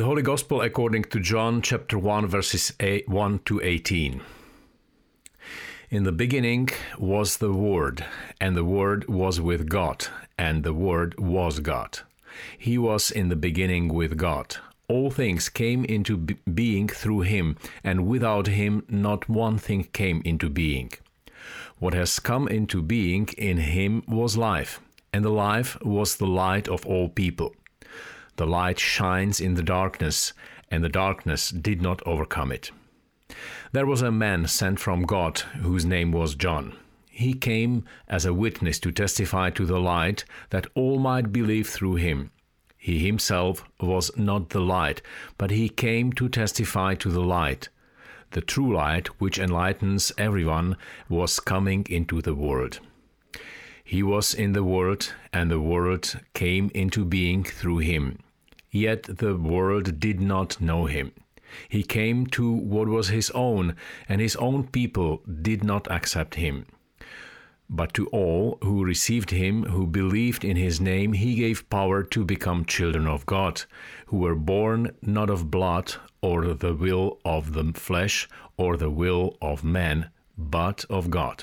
The Holy Gospel according to John chapter 1 verses 1 to 18. In the beginning was the Word, and the Word was with God, and the Word was God. He was in the beginning with God. All things came into being through him, and without him not one thing came into being. What has come into being in him was life, and the life was the light of all people. The light shines in the darkness, and the darkness did not overcome it. There was a man sent from God, whose name was John. He came as a witness to testify to the light, that all might believe through him. He himself was not the light, but he came to testify to the light. The true light, which enlightens everyone, was coming into the world. He was in the world, and the world came into being through him. Yet the world did not know him. He came to what was his own, and his own people did not accept him. But to all who received him, who believed in his name, he gave power to become children of God, who were born not of blood, or the will of the flesh, or the will of man, but of God.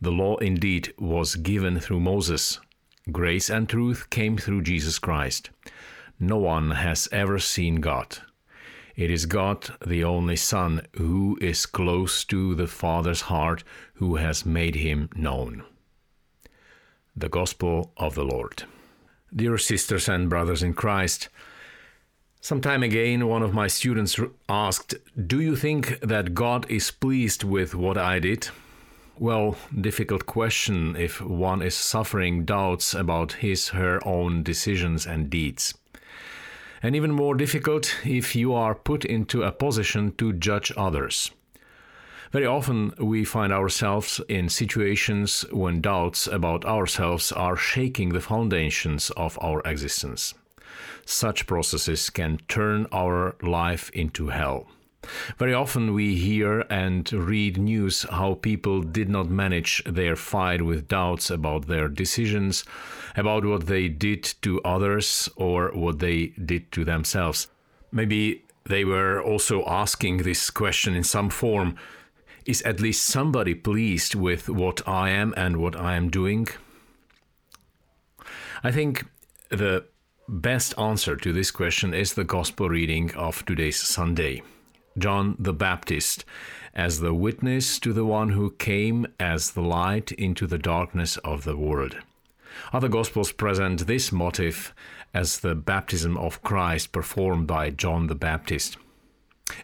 The law indeed was given through Moses. Grace and truth came through Jesus Christ. No one has ever seen God. It is God, the only Son, who is close to the Father's heart, who has made him known. The Gospel of the Lord. Dear sisters and brothers in Christ, some time again, one of my students asked, "Do you think that God is pleased with what I did?" Well, difficult question if one is suffering doubts about her own decisions and deeds. And even more difficult if you are put into a position to judge others. Very often we find ourselves in situations when doubts about ourselves are shaking the foundations of our existence. Such processes can turn our life into hell. Very often we hear and read news how people did not manage their fight with doubts about their decisions, about what they did to others or what they did to themselves. Maybe they were also asking this question in some form: is at least somebody pleased with what I am and what I am doing? I think the best answer to this question is the Gospel reading of today's Sunday. John the Baptist, as the witness to the one who came as the light into the darkness of the world. Other Gospels present this motif as the baptism of Christ performed by John the Baptist.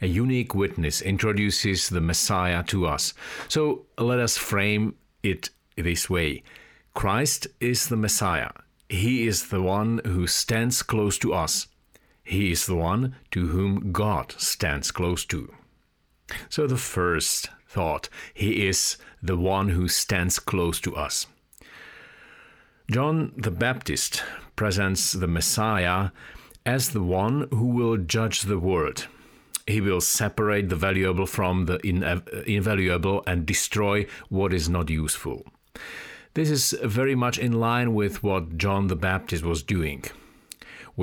A unique witness introduces the Messiah to us. So let us frame it this way: Christ is the Messiah. He is the one who stands close to us. He is the one to whom God stands close to. So the first thought: he is the one who stands close to us. John the Baptist presents the Messiah as the one who will judge the world. He will separate the valuable from the invaluable and destroy what is not useful. This is very much in line with what John the Baptist was doing.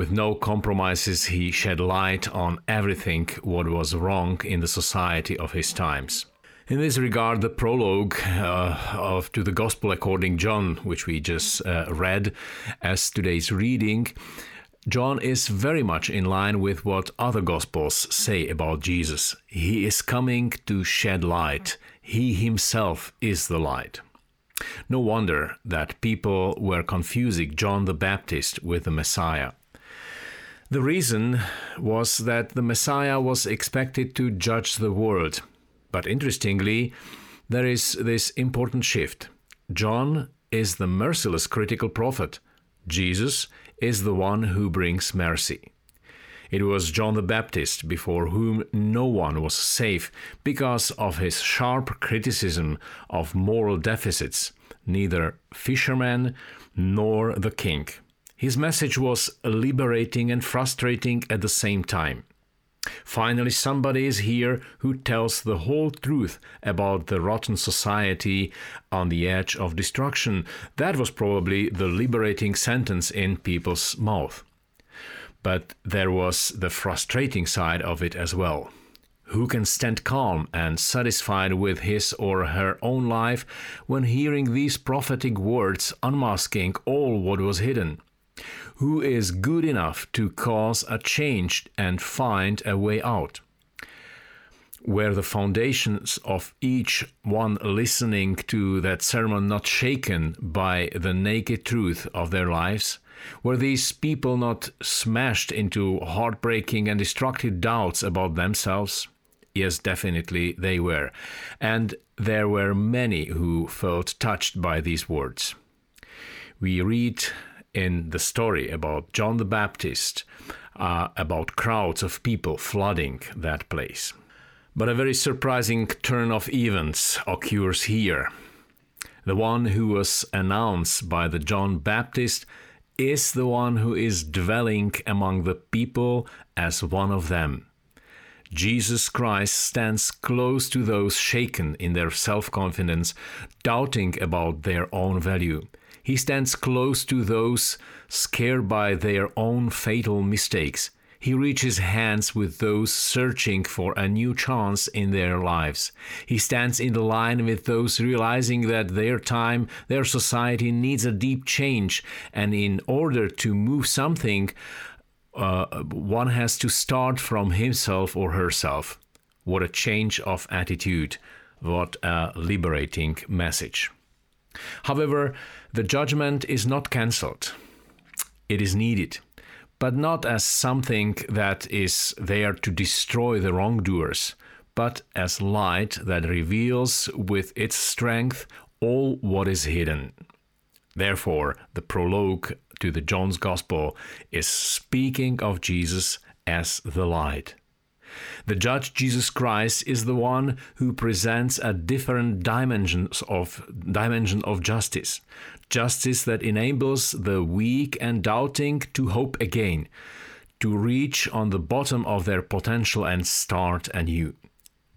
With no compromises, he shed light on everything what was wrong in the society of his times. In this regard, the prologue to the Gospel according to John, which we just read as today's reading, John is very much in line with what other Gospels say about Jesus. He is coming to shed light. He himself is the light. No wonder that people were confusing John the Baptist with the Messiah. The reason was that the Messiah was expected to judge the world. But interestingly, there is this important shift. John is the merciless critical prophet. Jesus is the one who brings mercy. It was John the Baptist, before whom no one was safe because of his sharp criticism of moral deficits, neither fisherman nor the king. His message was liberating and frustrating at the same time. Finally, somebody is here who tells the whole truth about the rotten society on the edge of destruction. That was probably the liberating sentence in people's mouth. But there was the frustrating side of it as well. Who can stand calm and satisfied with his or her own life when hearing these prophetic words unmasking all what was hidden? Who is good enough to cause a change and find a way out? Were the foundations of each one listening to that sermon not shaken by the naked truth of their lives? Were these people not smashed into heartbreaking and destructive doubts about themselves? Yes, definitely they were. And there were many who felt touched by these words. We read in the story about John the Baptist, about crowds of people flooding that place. But a very surprising turn of events occurs here. The one who was announced by the John Baptist is the one who is dwelling among the people as one of them. Jesus Christ stands close to those shaken in their self-confidence, doubting about their own value. He stands close to those scared by their own fatal mistakes. He reaches hands with those searching for a new chance in their lives. He stands in the line with those realizing that their time, their society needs a deep change, and in order to move something, one has to start from himself or herself. What a change of attitude. What a liberating message. However, the judgment is not cancelled. It is needed, but not as something that is there to destroy the wrongdoers, but as light that reveals with its strength all what is hidden. Therefore, the prologue to the John's Gospel is speaking of Jesus as the light. The judge Jesus Christ is the one who presents a different dimension of justice. Justice that enables the weak and doubting to hope again, to reach on the bottom of their potential and start anew.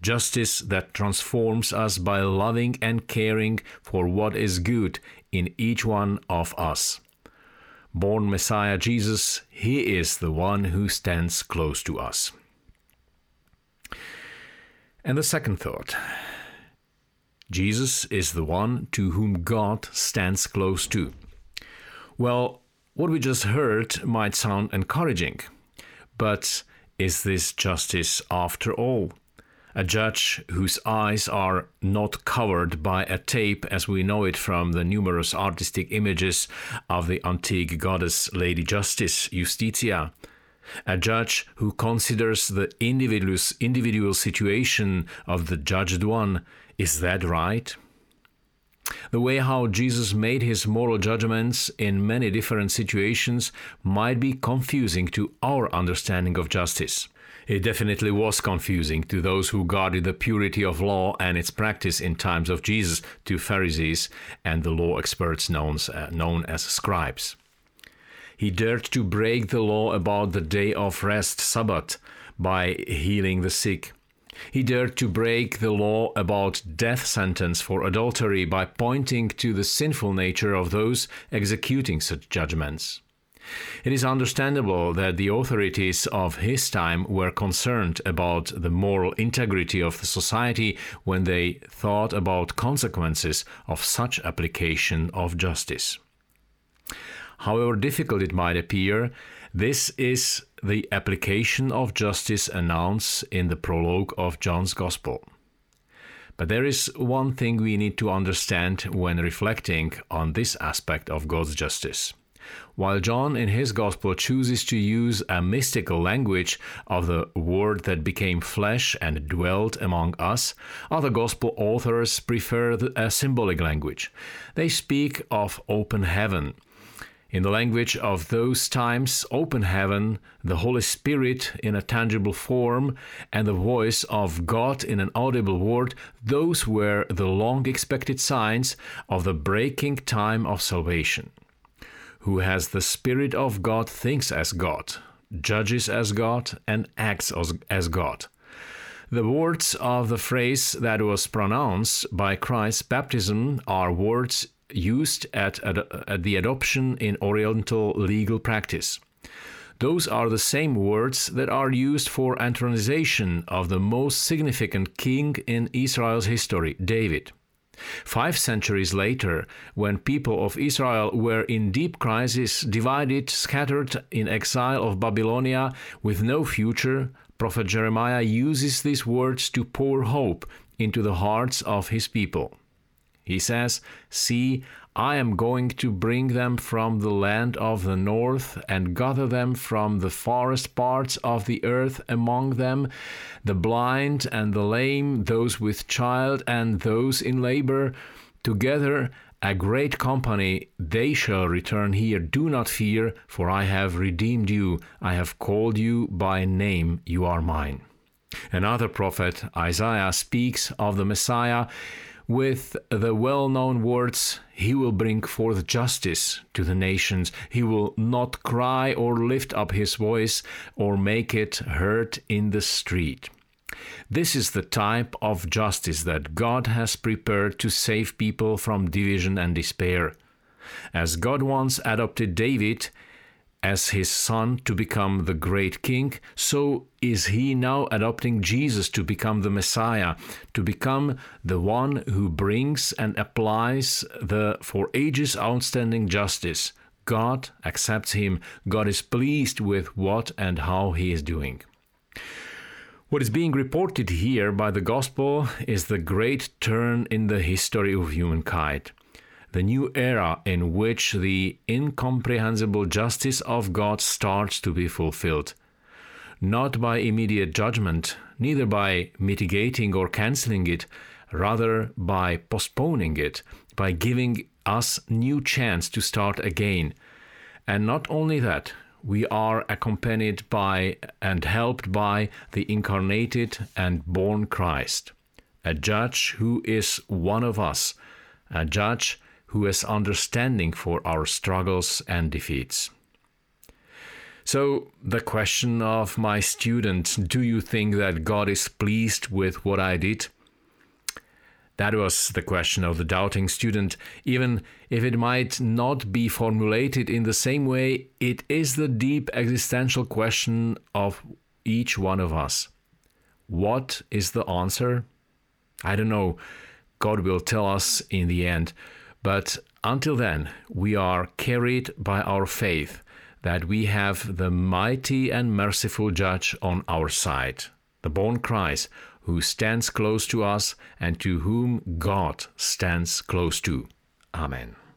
Justice that transforms us by loving and caring for what is good in each one of us. Born Messiah Jesus, he is the one who stands close to us. And the second thought, Jesus is the one to whom God stands close to. Well, what we just heard might sound encouraging, but is this justice after all? A judge whose eyes are not covered by a tape as we know it from the numerous artistic images of the antique goddess Lady Justice, Justitia. A judge who considers the individual situation of the judged one. Is that right? The way how Jesus made his moral judgments in many different situations might be confusing to our understanding of justice. It definitely was confusing to those who guarded the purity of law and its practice in times of Jesus, to Pharisees and the law experts known as scribes. He dared to break the law about the day of rest, Sabbath, by healing the sick. He dared to break the law about death sentence for adultery by pointing to the sinful nature of those executing such judgments. It is understandable that the authorities of his time were concerned about the moral integrity of the society when they thought about consequences of such application of justice. However difficult it might appear, this is the application of justice announced in the prologue of John's Gospel. But there is one thing we need to understand when reflecting on this aspect of God's justice. While John in his Gospel chooses to use a mystical language of the Word that became flesh and dwelt among us, other Gospel authors prefer a symbolic language. They speak of open heaven. In the language of those times, open heaven, the Holy Spirit in a tangible form, and the voice of God in an audible word, those were the long-expected signs of the breaking time of salvation. Who has the Spirit of God thinks as God, judges as God, and acts as God. The words of the phrase that was pronounced by Christ's baptism are words used at the adoption in Oriental legal practice. Those are the same words that are used for entronization of the most significant king in Israel's history, David. 5 centuries later, when people of Israel were in deep crisis, divided, scattered in exile of Babylonia with no future, Prophet Jeremiah uses these words to pour hope into the hearts of his people. He says, "See, I am going to bring them from the land of the north and gather them from the farthest parts of the earth among them, the blind and the lame, those with child and those in labor. Together, a great company, they shall return here. Do not fear, for I have redeemed you. I have called you by name. You are mine." Another prophet, Isaiah, speaks of the Messiah with the well-known words, "He will bring forth justice to the nations. He will not cry or lift up his voice or make it heard in the street." This is the type of justice that God has prepared to save people from division and despair. As God once adopted David as his son to become the great king, so is he now adopting Jesus to become the Messiah, to become the one who brings and applies the for ages outstanding justice. God accepts him. God is pleased with what and how he is doing. What is being reported here by the gospel is the great turn in the history of humankind. The new era in which the incomprehensible justice of God starts to be fulfilled. Not by immediate judgment, neither by mitigating or cancelling it, rather by postponing it, by giving us new chance to start again. And not only that, we are accompanied by and helped by the incarnated and born Christ, a judge who is one of us, a judge who has understanding for our struggles and defeats. So the question of my student, "Do you think that God is pleased with what I did?" That was the question of the doubting student. Even if it might not be formulated in the same way, it is the deep existential question of each one of us. What is the answer? I don't know. God will tell us in the end. But until then, we are carried by our faith that we have the mighty and merciful Judge on our side, the born Christ, who stands close to us and to whom God stands close to. Amen.